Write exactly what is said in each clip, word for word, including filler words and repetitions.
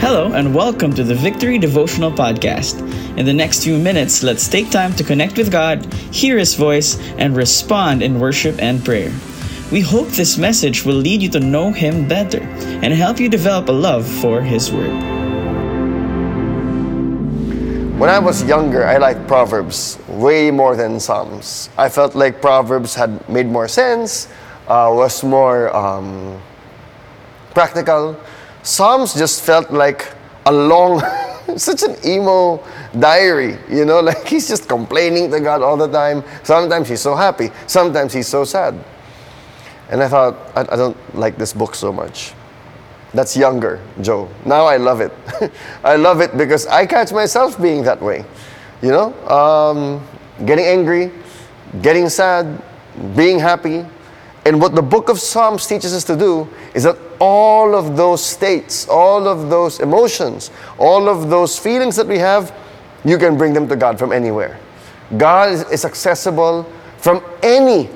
Hello and welcome to the Victory Devotional Podcast. In the next few minutes, let's take time to connect with God, hear His voice, and respond in worship and prayer. We hope this message will lead you to know Him better and help you develop a love for His Word. When I was younger, I liked Proverbs way more than Psalms. I felt like Proverbs had made more sense, uh, was more um, practical. Psalms just felt like a long, such an emo diary, you know, like he's just complaining to God all the time. Sometimes he's so happy, sometimes he's so sad. And I thought, I, I don't like this book so much. That's younger, Joe. Now I love it. I love it because I catch myself being that way, you know, um, getting angry, getting sad, being happy. And what the book of Psalms teaches us to do is that all of those states, all of those emotions, all of those feelings that we have, you can bring them to God from anywhere. God is accessible from any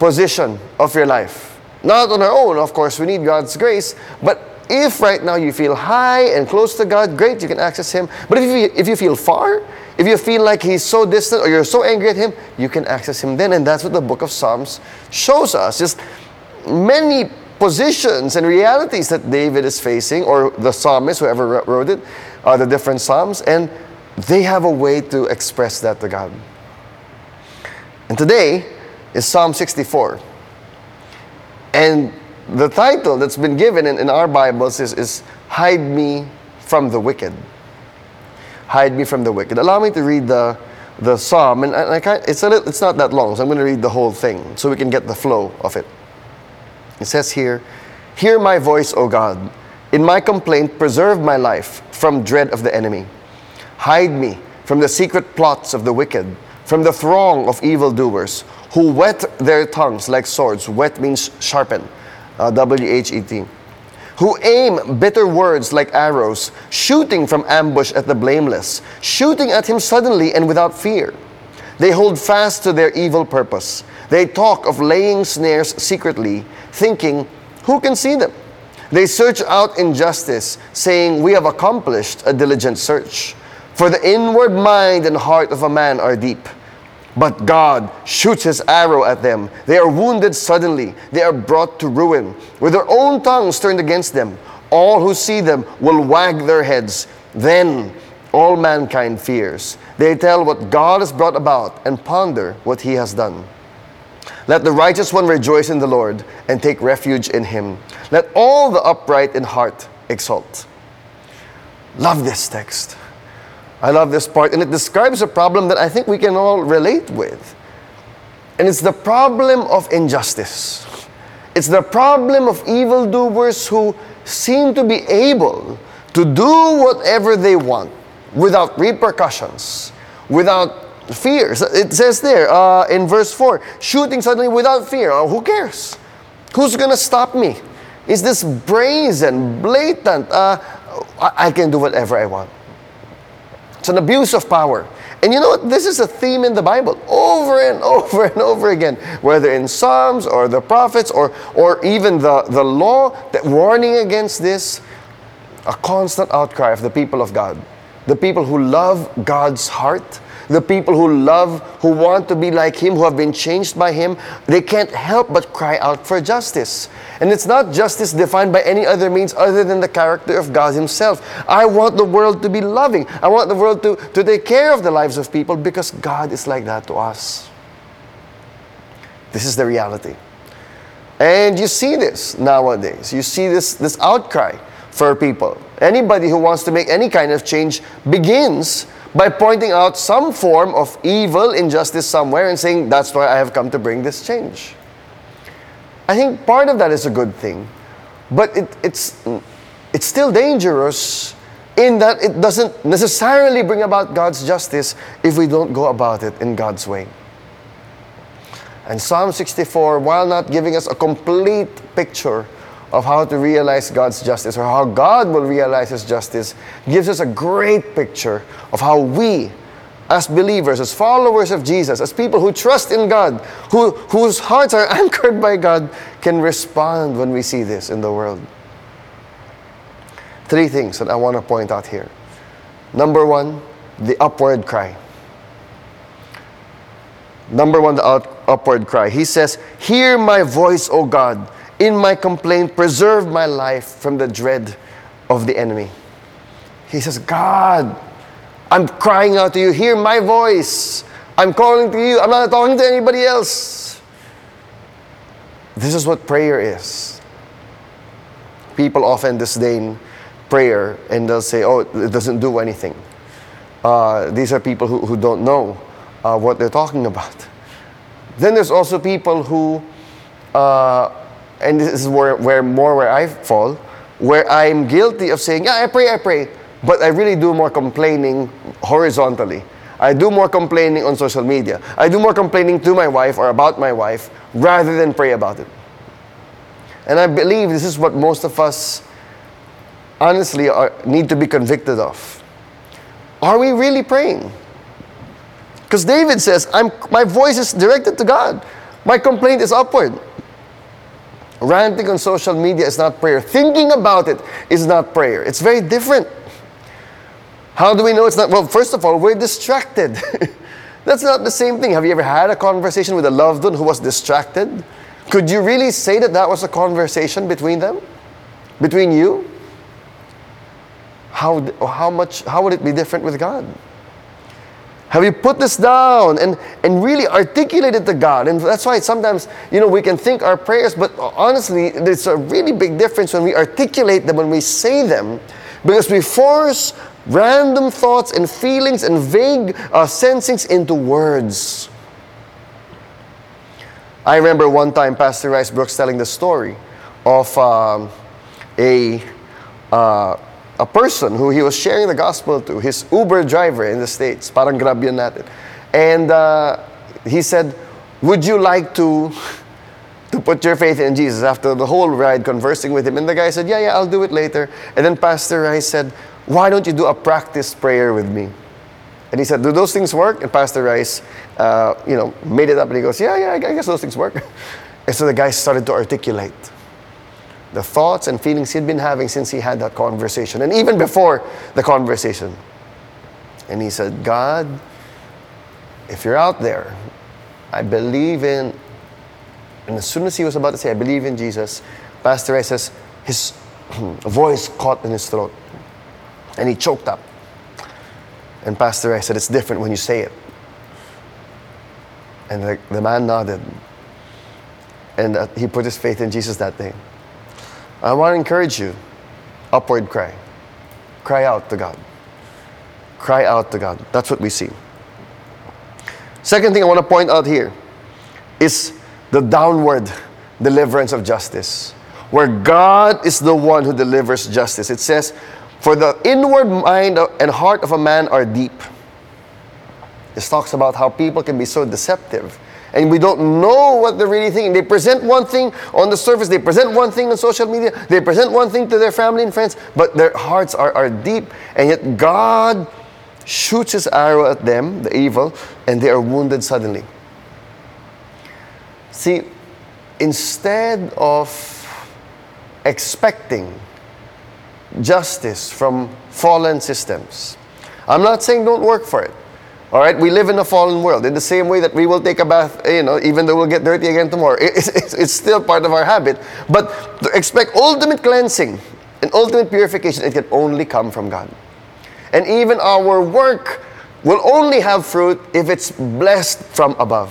position of your life. Not on our own, of course, we need God's grace. But if right now you feel high and close to God, great, you can access Him. But if you, if you feel far, if you feel like He's so distant or you're so angry at Him, you can access Him then. And that's what the book of Psalms shows us. Just many positions and realities that David is facing, or the psalmist, whoever wrote it, uh, the different psalms, and they have a way to express that to God. And today is Psalm sixty-four. And the title that's been given in, in our Bibles is, is Hide Me from the Wicked. Hide me from the wicked. Allow me to read the the psalm, and I, I can't, it's a little, it's not that long, so I'm going to read the whole thing so we can get the flow of it. It says here, "Hear my voice, O God. In my complaint, preserve my life from dread of the enemy. Hide me from the secret plots of the wicked, from the throng of evildoers, who whet their tongues like swords." Whet means sharpen, uh, W H E T. "Who aim bitter words like arrows, shooting from ambush at the blameless, shooting at him suddenly and without fear. They hold fast to their evil purpose. They talk of laying snares secretly, thinking, who can see them? They search out injustice, saying, we have accomplished a diligent search. For the inward mind and heart of a man are deep. But God shoots His arrow at them. They are wounded suddenly. They are brought to ruin. With their own tongues turned against them, all who see them will wag their heads. Then all mankind fears. They tell what God has brought about and ponder what He has done. Let the righteous one rejoice in the Lord and take refuge in Him. Let all the upright in heart exult." Love this text. I love this part, and it describes a problem that I think we can all relate with. And it's the problem of injustice. It's the problem of evildoers who seem to be able to do whatever they want without repercussions, without fears. It says there uh, in verse four, shooting suddenly without fear. Oh, who cares? Who's going to stop me? Is this brazen, blatant, uh, I-, I can do whatever I want. It's an abuse of power. And you know what? This is a theme in the Bible over and over and over again, whether in Psalms or the prophets or or even the, the law, that warning against this, a constant outcry of the people of God, the people who love God's heart, the people who love, who want to be like Him, who have been changed by Him. They can't help but cry out for justice. And it's not justice defined by any other means other than the character of God Himself. I want the world to be loving. I want the world to, to take care of the lives of people because God is like that to us. This is the reality. And you see this nowadays. You see this, this outcry for people. Anybody who wants to make any kind of change begins by pointing out some form of evil, injustice somewhere and saying, that's why I have come to bring this change. I think part of that is a good thing, but it, it's, it's still dangerous in that it doesn't necessarily bring about God's justice if we don't go about it in God's way. And Psalm sixty-four, while not giving us a complete picture of how to realize God's justice or how God will realize His justice, gives us a great picture of how we, as believers, as followers of Jesus, as people who trust in God, who, whose hearts are anchored by God, can respond when we see this in the world. three things that I want to point out here. Number one, the upward cry. Number one, the out- upward cry. He says, "Hear my voice, O God. In my complaint, preserve my life from the dread of the enemy." He says, "God, I'm crying out to you. Hear my voice. I'm calling to you. I'm not talking to anybody else." This is what prayer is. People often disdain prayer and they'll say, "Oh, it doesn't do anything." Uh, these are people who, who don't know uh, what they're talking about. Then there's also people who, uh, and this is where, where more where I fall, where I'm guilty of saying, "Yeah, I pray, I pray," but I really do more complaining horizontally. I do more complaining on social media. I do more complaining to my wife or about my wife rather than pray about it. And I believe this is what most of us honestly are, need to be convicted of. Are we really praying? Because David says, I'm, my voice is directed to God. My complaint is upward. Ranting on social media is not prayer. Thinking about it is not prayer. It's very different. How do we know it's not? Well, first of all, we're distracted. That's not the same thing. Have you ever had a conversation with a loved one who was distracted? Could you really say that that was a conversation between them? Between you? How, how much, how would it be different with God? Have you put this down and, and really articulated to God? And that's why sometimes, you know, we can think our prayers, but honestly, there's a really big difference when we articulate them, when we say them, because we force random thoughts and feelings and vague uh, sensings into words. I remember one time Pastor Rice Brooks telling the story of um, a uh, a person who he was sharing the gospel to, his Uber driver in the States, parang grabe yun natin. And uh, he said, "Would you like to to put your faith in Jesus?" After the whole ride, conversing with him, and the guy said, "Yeah, yeah, I'll do it later." And then Pastor Rice said, "Why don't you do a practice prayer with me?" And he said, "Do those things work?" And Pastor Rice, uh, you know, made it up and he goes, "Yeah, yeah, I guess those things work." And so the guy started to articulate the thoughts and feelings he'd been having since he had that conversation, and even before the conversation. And he said, "God, if you're out there, I believe in," and as soon as he was about to say, "I believe in Jesus," Pastor Rice says, his voice caught in his throat. And he choked up. And Pastor Rice said, "It's different when you say it." And the, the man nodded. And uh, he put his faith in Jesus that day. I want to encourage you. Upward cry. Cry out to God. Cry out to God. That's what we see. Second thing I want to point out here is the downward deliverance of justice, where God is the one who delivers justice. It says, "For the inward mind and heart of a man are deep." This talks about how people can be so deceptive. And we don't know what they're really thinking. They present one thing on the surface. They present one thing on social media. They present one thing to their family and friends. But their hearts are, are deep. And yet God shoots his arrow at them, the evil, and they are wounded suddenly. See, instead of expecting justice from fallen systems. I'm not saying don't work for it. All right, we live in a fallen world. In the same way that we will take a bath, you know, even though we'll get dirty again tomorrow, it's, it's, it's still part of our habit. But to expect ultimate cleansing and ultimate purification, it can only come from God. And even our work will only have fruit if it's blessed from above.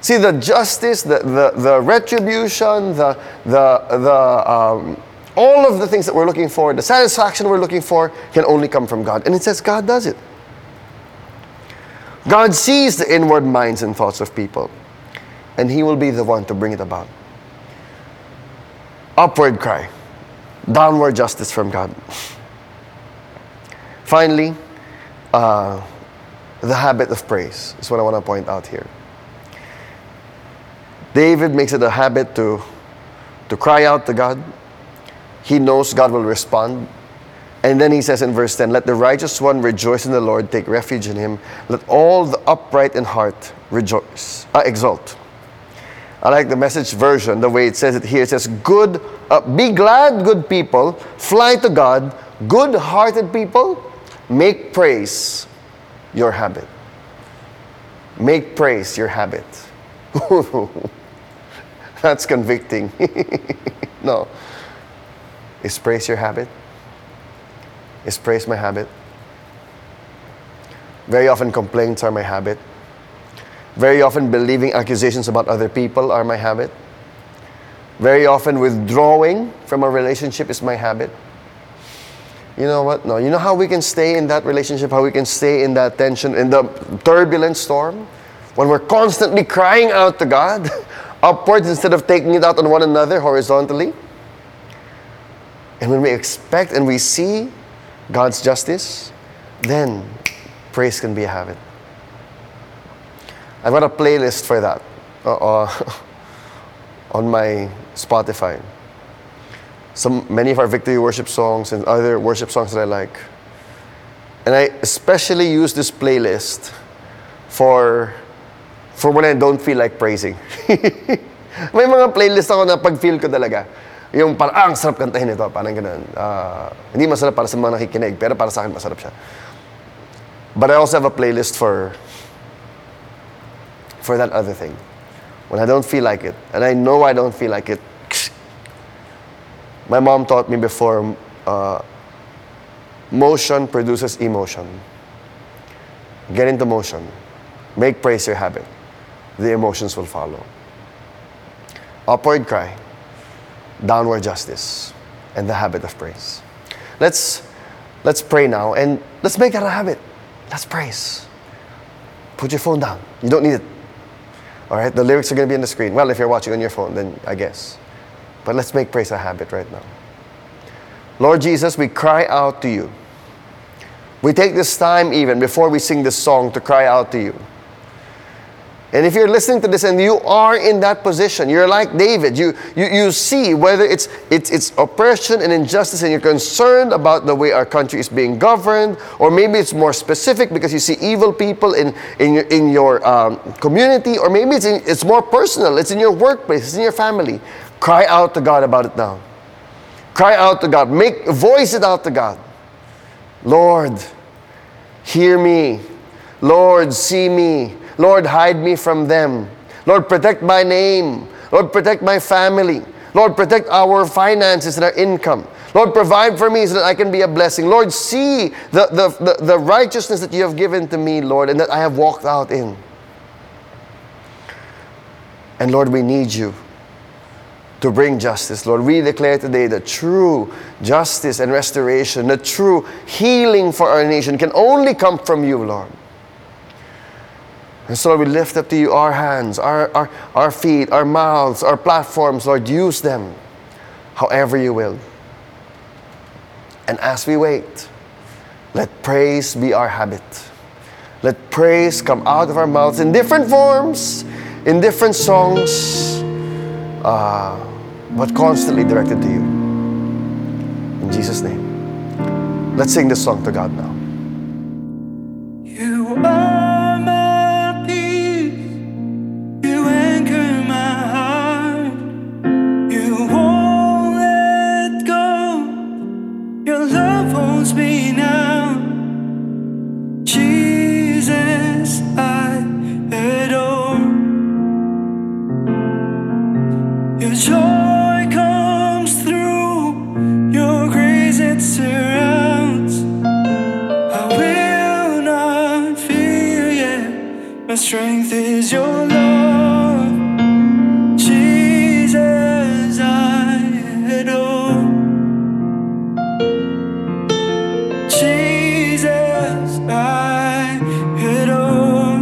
See, the justice, the the, the retribution, the the the. Um, All of the things that we're looking for, the satisfaction we're looking for, can only come from God. And it says God does it. God sees the inward minds and thoughts of people. And He will be the one to bring it about. Upward cry. Downward justice from God. Finally, uh, the habit of praise is what I want to point out here. David makes it a habit to, to cry out to God. He knows God will respond. And then he says in verse ten, "Let the righteous one rejoice in the Lord, take refuge in Him. Let all the upright in heart rejoice, uh, exult. I like the Message version, the way it says it here. It says, "Good, uh, be glad, good people, fly to God, good-hearted people, make praise your habit." Make praise your habit. That's convicting. No. Is praise your habit? Is praise my habit? Very often complaints are my habit. Very often believing accusations about other people are my habit. Very often withdrawing from a relationship is my habit. You know what? No. You know how we can stay in that relationship, how we can stay in that tension, in the turbulent storm? When we're constantly crying out to God, upwards instead of taking it out on one another horizontally. And when we expect and we see God's justice, then praise can be a habit. I've got a playlist for that uh, on my Spotify. Some, many of our Victory worship songs and other worship songs that I like. And I especially use this playlist for for when I don't feel like praising. May mga playlist ako na pag-feel ko talaga. Yung parang, ah, ang sarap kantahin ito. Parang ganun. Uh, hindi masarap para sa mga nakikinig, pero para sa akin masarap siya. But I also have a playlist for for that other thing. When I don't feel like it, and I know I don't feel like it. My mom taught me before, uh, motion produces emotion. Get into motion. Make praise your habit. The emotions will follow. Upward cry, downward justice, and the habit of praise. Let's let's pray now, and let's make that a habit. Let's praise. Put your phone down. You don't need it. All right? The lyrics are going to be on the screen. Well, if you're watching on your phone, then I guess. But let's make praise a habit right now. Lord Jesus, we cry out to you. We take this time even before we sing this song to cry out to you. And if you're listening to this and you are in that position, you're like David. You you, you see whether it's, it's it's oppression and injustice, and you're concerned about the way our country is being governed, or maybe it's more specific because you see evil people in in your, in your um, community, or maybe it's in, it's more personal. It's in your workplace. It's in your family. Cry out to God about it now. Cry out to God. Make voice it out to God. Lord, hear me. Lord, see me. Lord, hide me from them. Lord, protect my name. Lord, protect my family. Lord, protect our finances and our income. Lord, provide for me so that I can be a blessing. Lord, see the, the, the, the righteousness that you have given to me, Lord, and that I have walked out in. And Lord, we need you to bring justice. Lord, we declare today that true justice and restoration, the true healing for our nation can only come from you, Lord. And so, Lord, we lift up to you our hands, our, our, our feet, our mouths, our platforms. Lord, use them however you will. And as we wait, let praise be our habit. Let praise come out of our mouths in different forms, in different songs, uh, but constantly directed to you. In Jesus' name. Let's sing this song to God now. You are strength is your love, Jesus, I adore. Jesus, I adore.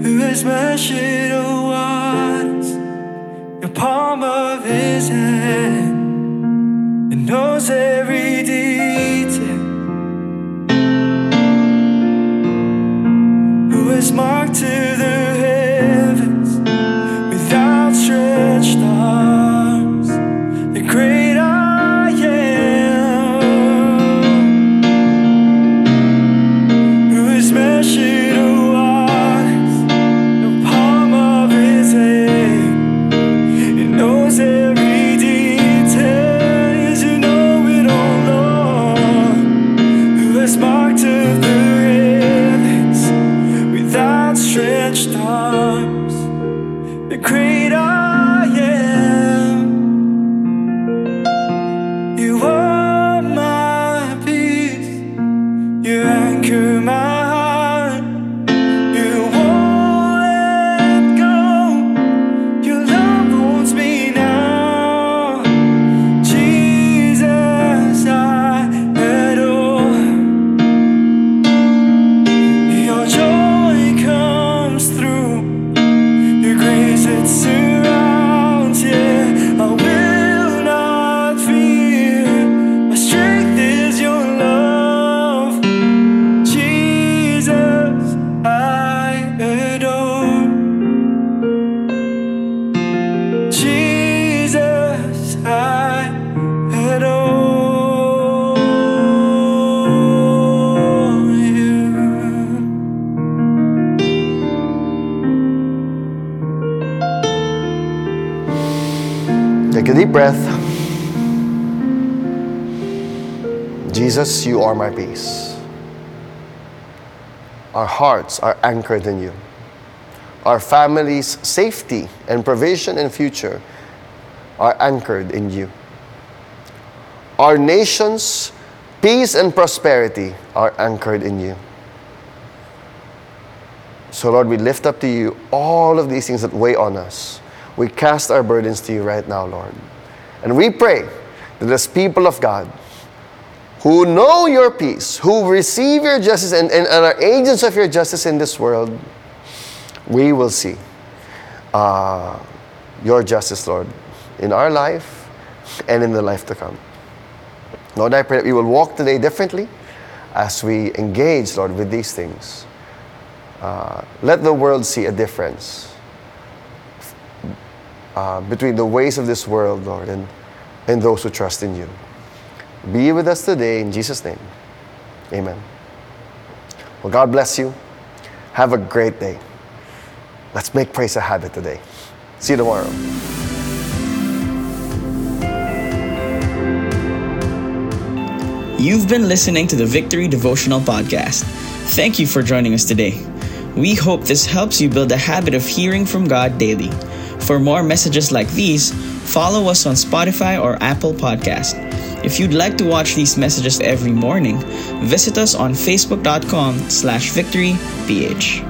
Who has my shadow once, the palm of his hand, and knows every detail, who has marked to the heavens with outstretched arms, the great I am. a deep breath. Jesus, you are my peace. Our hearts are anchored in you. Our family's safety and provision and future are anchored in you. Our nation's peace and prosperity are anchored in you. So, Lord, we lift up to you all of these things that weigh on us. We cast our burdens to you right now, Lord. And we pray that as people of God, who know your peace, who receive your justice, and, and, and are agents of your justice in this world, we will see uh, your justice, Lord, in our life and in the life to come. Lord, I pray that we will walk today differently as we engage, Lord, with these things. Uh, let the world see a difference uh, between the ways of this world, Lord, and, and those who trust in you. Be with us today in Jesus' name. Amen. Well, God bless you. Have a great day. Let's make praise a habit today. See you tomorrow. You've been listening to the Victory Devotional Podcast. Thank you for joining us today. We hope this helps you build a habit of hearing from God daily. For more messages like these, follow us on Spotify or Apple Podcasts. If you'd like to watch these messages every morning, visit us on facebook dot com slash victory P H.